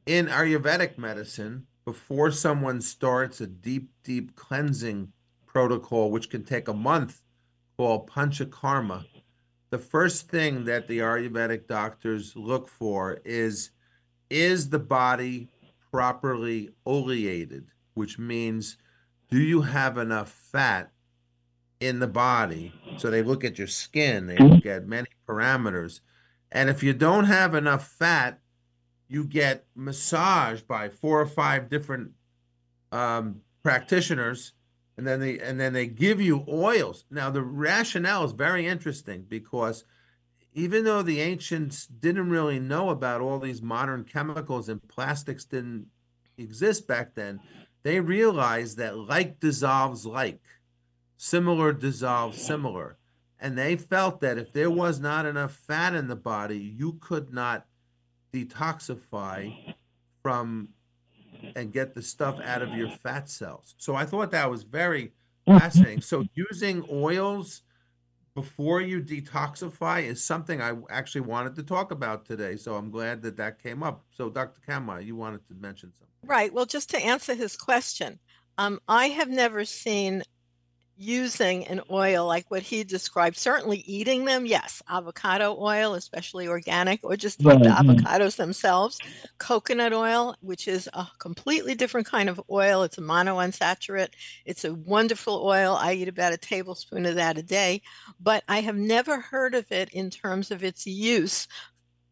in Ayurvedic medicine, before someone starts a deep, deep cleansing protocol, which can take a month, called panchakarma, the first thing that the Ayurvedic doctors look for is, is the body properly oleated, which means, do you have enough fat in the body? So they look at your skin, they look at many parameters. And if you don't have enough fat, you get massaged by four or five different um, practitioners, and then they and then they give you oils. Now, the rationale is very interesting, because even though the ancients didn't really know about all these modern chemicals and plastics didn't exist back then, they realized that like dissolves like, similar dissolves similar. And they felt that if there was not enough fat in the body, you could not detoxify from and get the stuff out of your fat cells. So I thought that was very fascinating. So using oils before you detoxify is something I actually wanted to talk about today. So I'm glad that that came up. So Doctor Kamhi, you wanted to mention something. Right. Well, just to answer his question, um, I have never seen using an oil like what he described, certainly eating them, yes, avocado oil, especially organic, or just right, the avocados yeah. themselves, coconut oil, which is a completely different kind of oil. It's a monounsaturated. It's a wonderful oil. I eat about a tablespoon of that a day, but I have never heard of it in terms of its use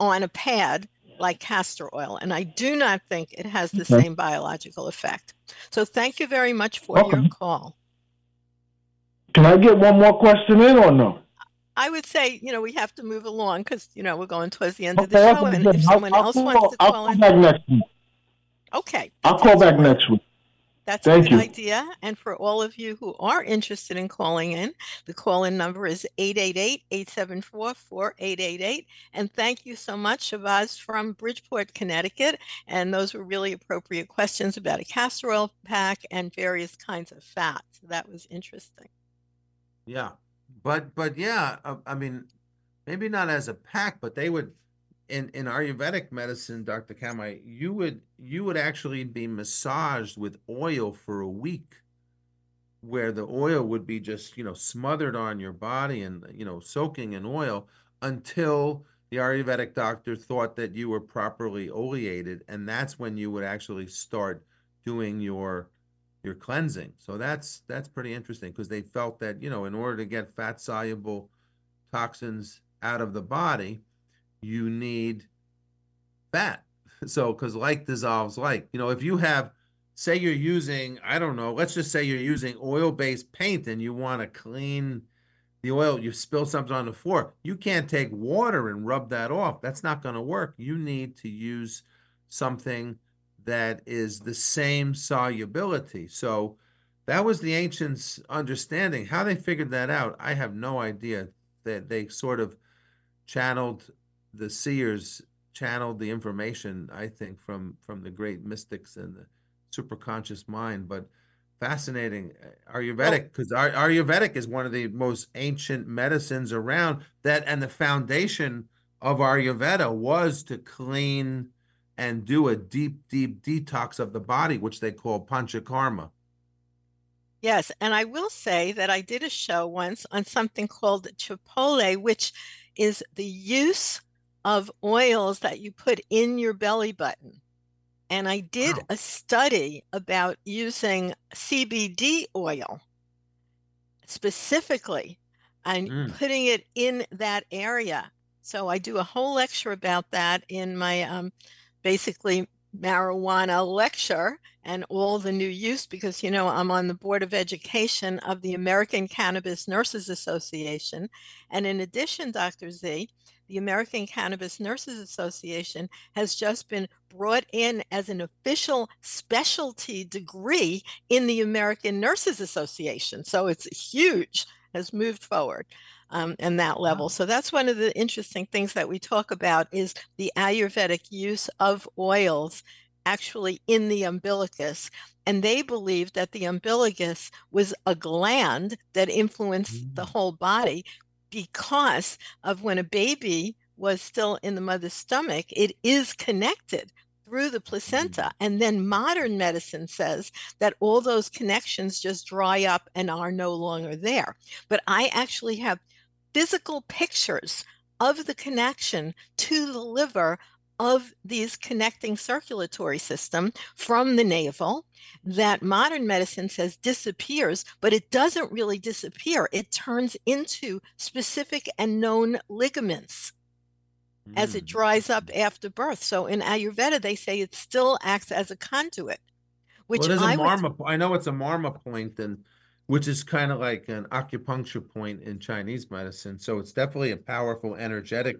on a pad like castor oil, and I do not think it has the okay. same biological effect. So thank you very much for Welcome. your call. Can I get one more question in or no? I would say, you know, we have to move along because, you know, we're going towards the end okay, of the show. And if someone I'll, else I'll wants call, to call I'll in. I'll call back next week. Okay. I'll call back right. next week. That's Thank a good you. idea. And for all of you who are interested in calling in, the call-in number is eight eight eight, eight seven four, four eight eight eight. And thank you so much, Shabazz from Bridgeport, Connecticut. And those were really appropriate questions about a castor oil pack and various kinds of fat. So that was interesting. Yeah, but but yeah, uh, I mean, maybe not as a pack, but they would, in, in Ayurvedic medicine, Doctor Kamai, you would you would actually be massaged with oil for a week, where the oil would be just, you know, smothered on your body and, you know, soaking in oil until the Ayurvedic doctor thought that you were properly oleated, and that's when you would actually start doing your your cleansing. So that's that's pretty interesting, because they felt that, you know, in order to get fat soluble toxins out of the body, you need fat. So because like dissolves like, you know, if you have, say you're using, I don't know, let's just say you're using oil-based paint and you want to clean the oil, you spill something on the floor, you can't take water and rub that off. That's not going to work. You need to use something that is the same solubility. So that was the ancients' understanding. How they figured that out, I have no idea. That they, they sort of channeled, the seers channeled the information, I think, from, from the great mystics and the superconscious mind. But fascinating, Ayurvedic, because well, Ayurvedic is one of the most ancient medicines around. That, and the foundation of Ayurveda was to clean and do a deep, deep detox of the body, which they call panchakarma. Yes, and I will say that I did a show once on something called chipotle, which is the use of oils that you put in your belly button. And I did wow. a study about using C B D oil specifically and mm. putting it in that area. So I do a whole lecture about that in my... um. basically marijuana lecture and all the new use, because, you know, I'm on the board of education of the American Cannabis Nurses Association. And in addition, Doctor Z, the American Cannabis Nurses Association has just been brought in as an official specialty degree in the American Nurses Association. So it's huge, has moved forward. Um, and that level. So that's one of the interesting things that we talk about is the Ayurvedic use of oils actually in the umbilicus. And they believed that the umbilicus was a gland that influenced mm. the whole body, because of when a baby was still in the mother's stomach, it is connected through the placenta. And then modern medicine says that all those connections just dry up and are no longer there. But I actually have physical pictures of the connection to the liver of these connecting circulatory system from the navel that modern medicine says disappears, but it doesn't really disappear. It turns into specific and known ligaments mm. as it dries up after birth. So in Ayurveda, they say it still acts as a conduit, which well, I, a marma, would... I know it's a marma point, and which is kind of like an acupuncture point in Chinese medicine. So it's definitely a powerful energetic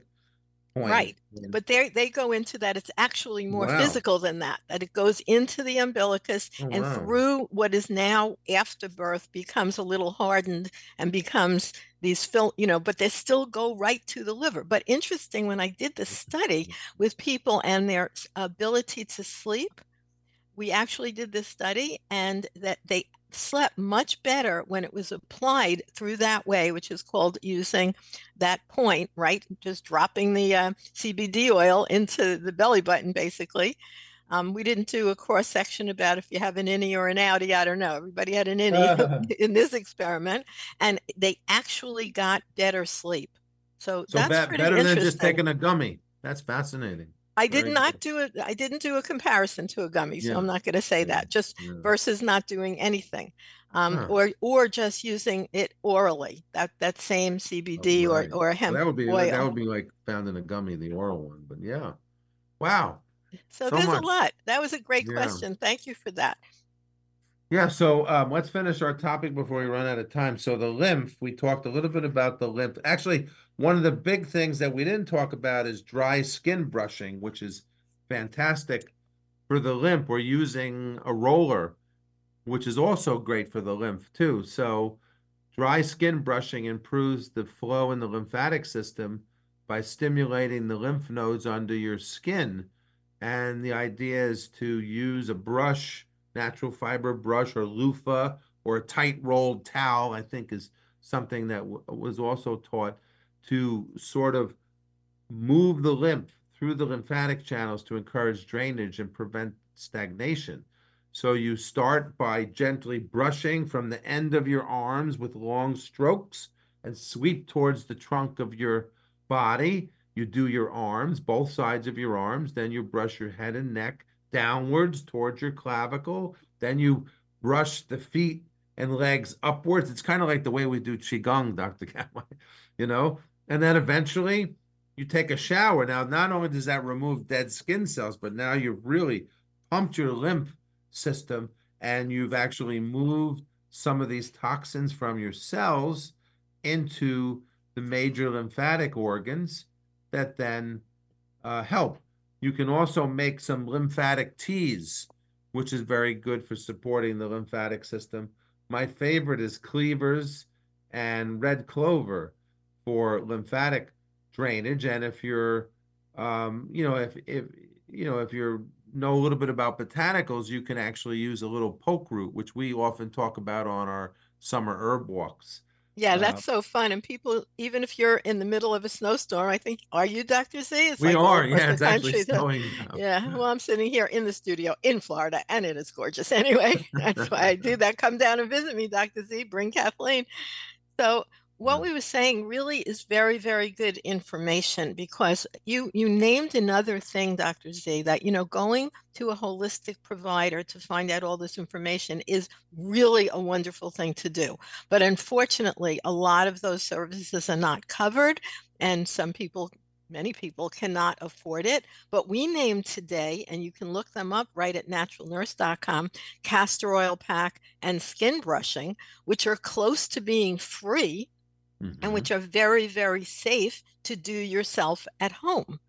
point. Right. And but they they go into that. It's actually more wow. physical than that, that it goes into the umbilicus oh, and wow. through what is now after birth becomes a little hardened and becomes these, fil- you know, but they still go right to the liver. But interesting, when I did this study with people and their ability to sleep, we actually did this study, and that they slept much better when it was applied through that way, which is called using that point, right? Just dropping the uh, C B D oil into the belly button, basically, Um, we didn't do a course section about if you have an innie or an outie. I don't know. Everybody had an innie in this experiment, and they actually got better sleep. So, so that's that, pretty better interesting. Than just taking a gummy. That's fascinating. I did Very not good. do it. I didn't do a comparison to a gummy, so yeah. I'm not going to say yeah. that. Just yeah. versus not doing anything, um, huh. or or just using it orally. That that same C B D oh, right. or or hemp. So that would be oil. Like, that would be like found in a gummy, the oral one. But yeah, wow. So, so there's much. a lot. That was a great yeah. question. Thank you for that. Yeah. So um, let's finish our topic before we run out of time. So the lymph, we talked a little bit about the lymph. Actually, one of the big things that we didn't talk about is dry skin brushing, which is fantastic for the lymph. We're using a roller, which is also great for the lymph too. So dry skin brushing improves the flow in the lymphatic system by stimulating the lymph nodes under your skin. And the idea is to use a brush, natural fiber brush or loofah or a tight rolled towel, I think is something that w- was also taught to sort of move the lymph through the lymphatic channels to encourage drainage and prevent stagnation. So you start by gently brushing from the end of your arms with long strokes and sweep towards the trunk of your body. You do your arms, both sides of your arms, then you brush your head and neck downwards towards your clavicle, then you brush the feet and legs upwards. It's kind of like the way we do Qigong, Doctor Kamhi, you know, and then eventually you take a shower. Now, not only does that remove dead skin cells, but now you've really pumped your lymph system and you've actually moved some of these toxins from your cells into the major lymphatic organs that then uh, help. You can also make some lymphatic teas, which is very good for supporting the lymphatic system. My favorite is cleavers and red clover for lymphatic drainage. And if you're, um, you know, if if you know if you know a little bit about botanicals, you can actually use a little poke root, which we often talk about on our summer herb walks. Yeah, that's so fun. And people, even if you're in the middle of a snowstorm, I think, are you Doctor Z? It's we like are. Yeah, it's actually country. snowing now. Yeah, well, I'm sitting here in the studio in Florida, and it is gorgeous anyway. That's why I do that. Come down and visit me, Doctor Z. Bring Kathleen. So what we were saying really is very, very good information, because you you named another thing, Doctor Z, that, you know, going to a holistic provider to find out all this information is really a wonderful thing to do. But unfortunately, a lot of those services are not covered, and some people, many people cannot afford it. But we named today, and you can look them up right at natural nurse dot com, castor oil pack and skin brushing, which are close to being free. Mm-hmm. And which are very, very safe to do yourself at home,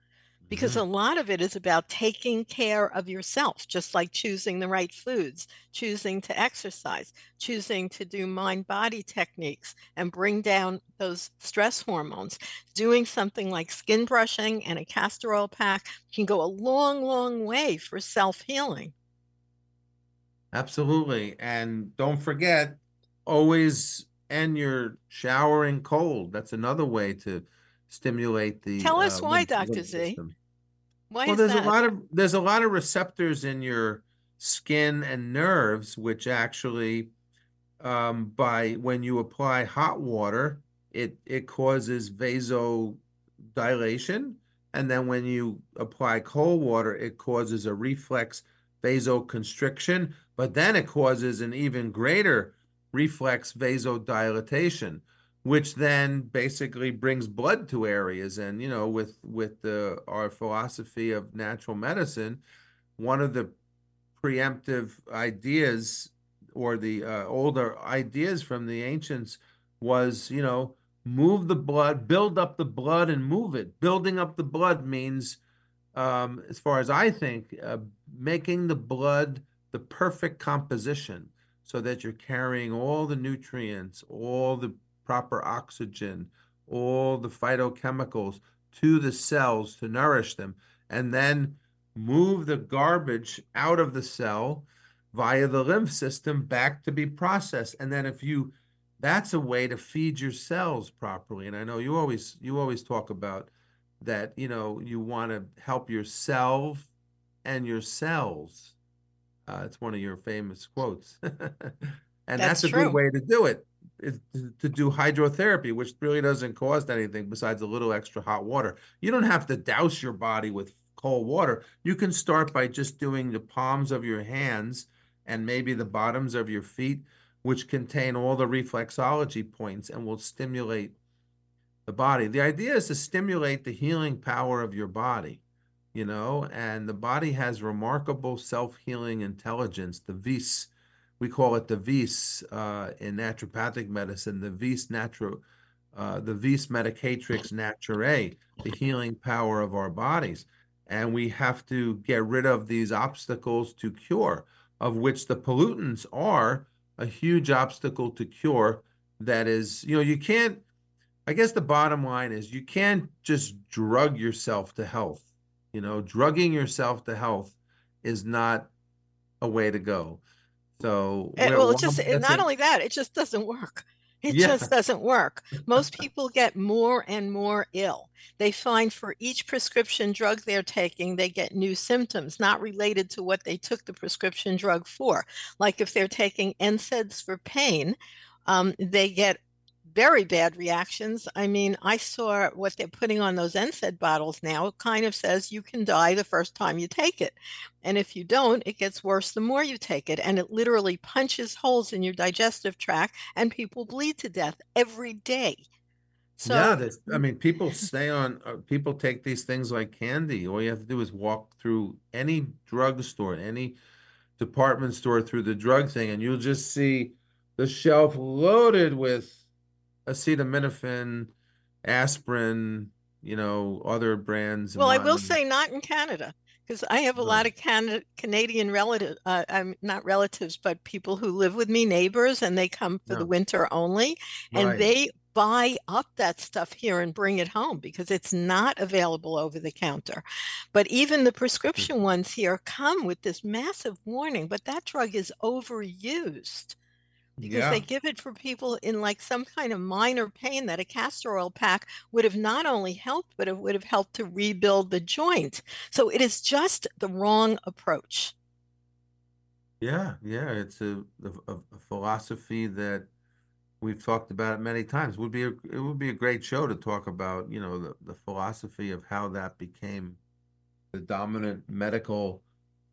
because mm-hmm. a lot of it is about taking care of yourself, just like choosing the right foods, choosing to exercise, choosing to do mind-body techniques and bring down those stress hormones. Doing something like skin brushing and a castor oil pack can go a long, long way for self-healing. Absolutely. And don't forget, always... and you're showering cold. That's another way to stimulate the. Tell us uh, why, lymph, Doctor lymph Z. Why well, is there's that? a lot of there's a lot of receptors in your skin and nerves, which actually, um, by when you apply hot water, it it causes vasodilation, and then when you apply cold water, it causes a reflex vasoconstriction. But then it causes an even greater reflex vasodilatation, which then basically brings blood to areas. And, you know, with with the, our philosophy of natural medicine, one of the preemptive ideas or the uh, older ideas from the ancients was, you know, move the blood, build up the blood and move it. Building up the blood means, um, as far as I think, uh, making the blood the perfect composition, so that you're carrying all the nutrients, all the proper oxygen, all the phytochemicals to the cells to nourish them, and then move the garbage out of the cell via the lymph system back to be processed. And then if you, that's a way to feed your cells properly. And I know you always, you always talk about that, you know, you want to help your cell and your cells. Uh, it's one of your famous quotes. And that's, that's a true. good way to do it, is to do hydrotherapy, which really doesn't cost anything besides a little extra hot water. You don't have to douse your body with cold water. You can start by just doing the palms of your hands and maybe the bottoms of your feet, which contain all the reflexology points and will stimulate the body. The idea is to stimulate the healing power of your body, you know, and the body has remarkable self-healing intelligence, the vis. We call it the vis uh, in naturopathic medicine, the vis natu- uh, the vis medicatrix naturae, the healing power of our bodies. And we have to get rid of these obstacles to cure, of which the pollutants are a huge obstacle to cure. That is, you know, you can't, I guess the bottom line is you can't just drug yourself to health. You know, drugging yourself to health is not a way to go. So, and, well, it's just it, not it. only that, it just doesn't work. It yeah. just doesn't work. Most people get more and more ill. They find for each prescription drug they're taking, they get new symptoms not related to what they took the prescription drug for. Like if they're taking N SAIDs for pain, um, they get very bad reactions. I mean, I saw what they're putting on those N SAID bottles now. It kind of says you can die the first time you take it. And if you don't, it gets worse the more you take it. And it literally punches holes in your digestive tract and people bleed to death every day. So, yeah, I mean, people stay on, uh, people take these things like candy. All you have to do is walk through any drugstore, any department store through the drug thing, and you'll just see the shelf loaded with acetaminophen, aspirin, you know, other brands. Well, I will say not in Canada, because I have a lot of Canada, Canadian relatives, uh, I'm not relatives, but people who live with me, neighbors, and they come for no. the winter only. And right. they buy up that stuff here and bring it home because it's not available over the counter. But even the prescription ones here come with this massive warning, but that drug is overused. Because yeah. they give it for people in like some kind of minor pain that a castor oil pack would have not only helped, but it would have helped to rebuild the joint. So it is just the wrong approach. Yeah, yeah. It's a, a, a philosophy that we've talked about many times. It would be a, it would be a great show to talk about, you know, the, the philosophy of how that became the dominant medical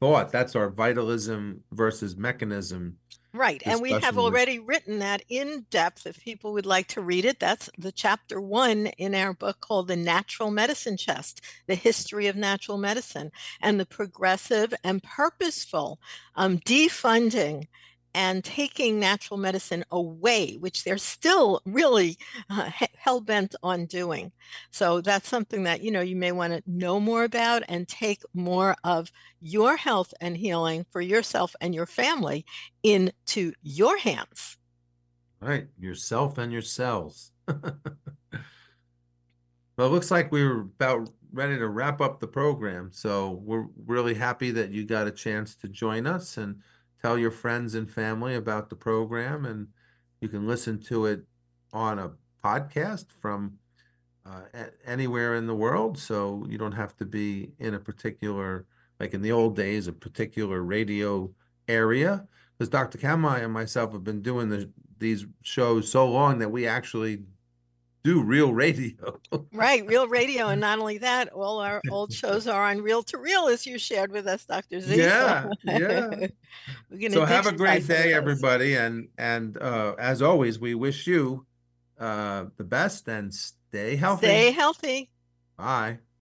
thought. That's our vitalism versus mechanism. Right. And we have already written that in depth. If people would like to read it, that's the chapter one in our book called The Natural Medicine Chest, The History of Natural Medicine, and the progressive and purposeful um, defunding and taking natural medicine away, which they're still really uh, hell-bent on doing. So that's something that, you know, you may want to know more about and take more of your health and healing for yourself and your family into your hands. Right, yourself and your cells. Well, it looks like we were about ready to wrap up the program. So we're really happy that you got a chance to join us and tell your friends and family about the program, and you can listen to it on a podcast from uh, anywhere in the world. So you don't have to be in a particular, like in the old days, a particular radio area. Because Doctor Kamai and myself have been doing the, these shows so long that we actually do real radio. Right, real radio. And not only that, all our old shows are on reel to reel, as you shared with us, Doctor Z. Yeah, so. yeah. We're so have a great day, everybody. And and uh, as always, we wish you uh, the best and stay healthy. Stay healthy. Bye.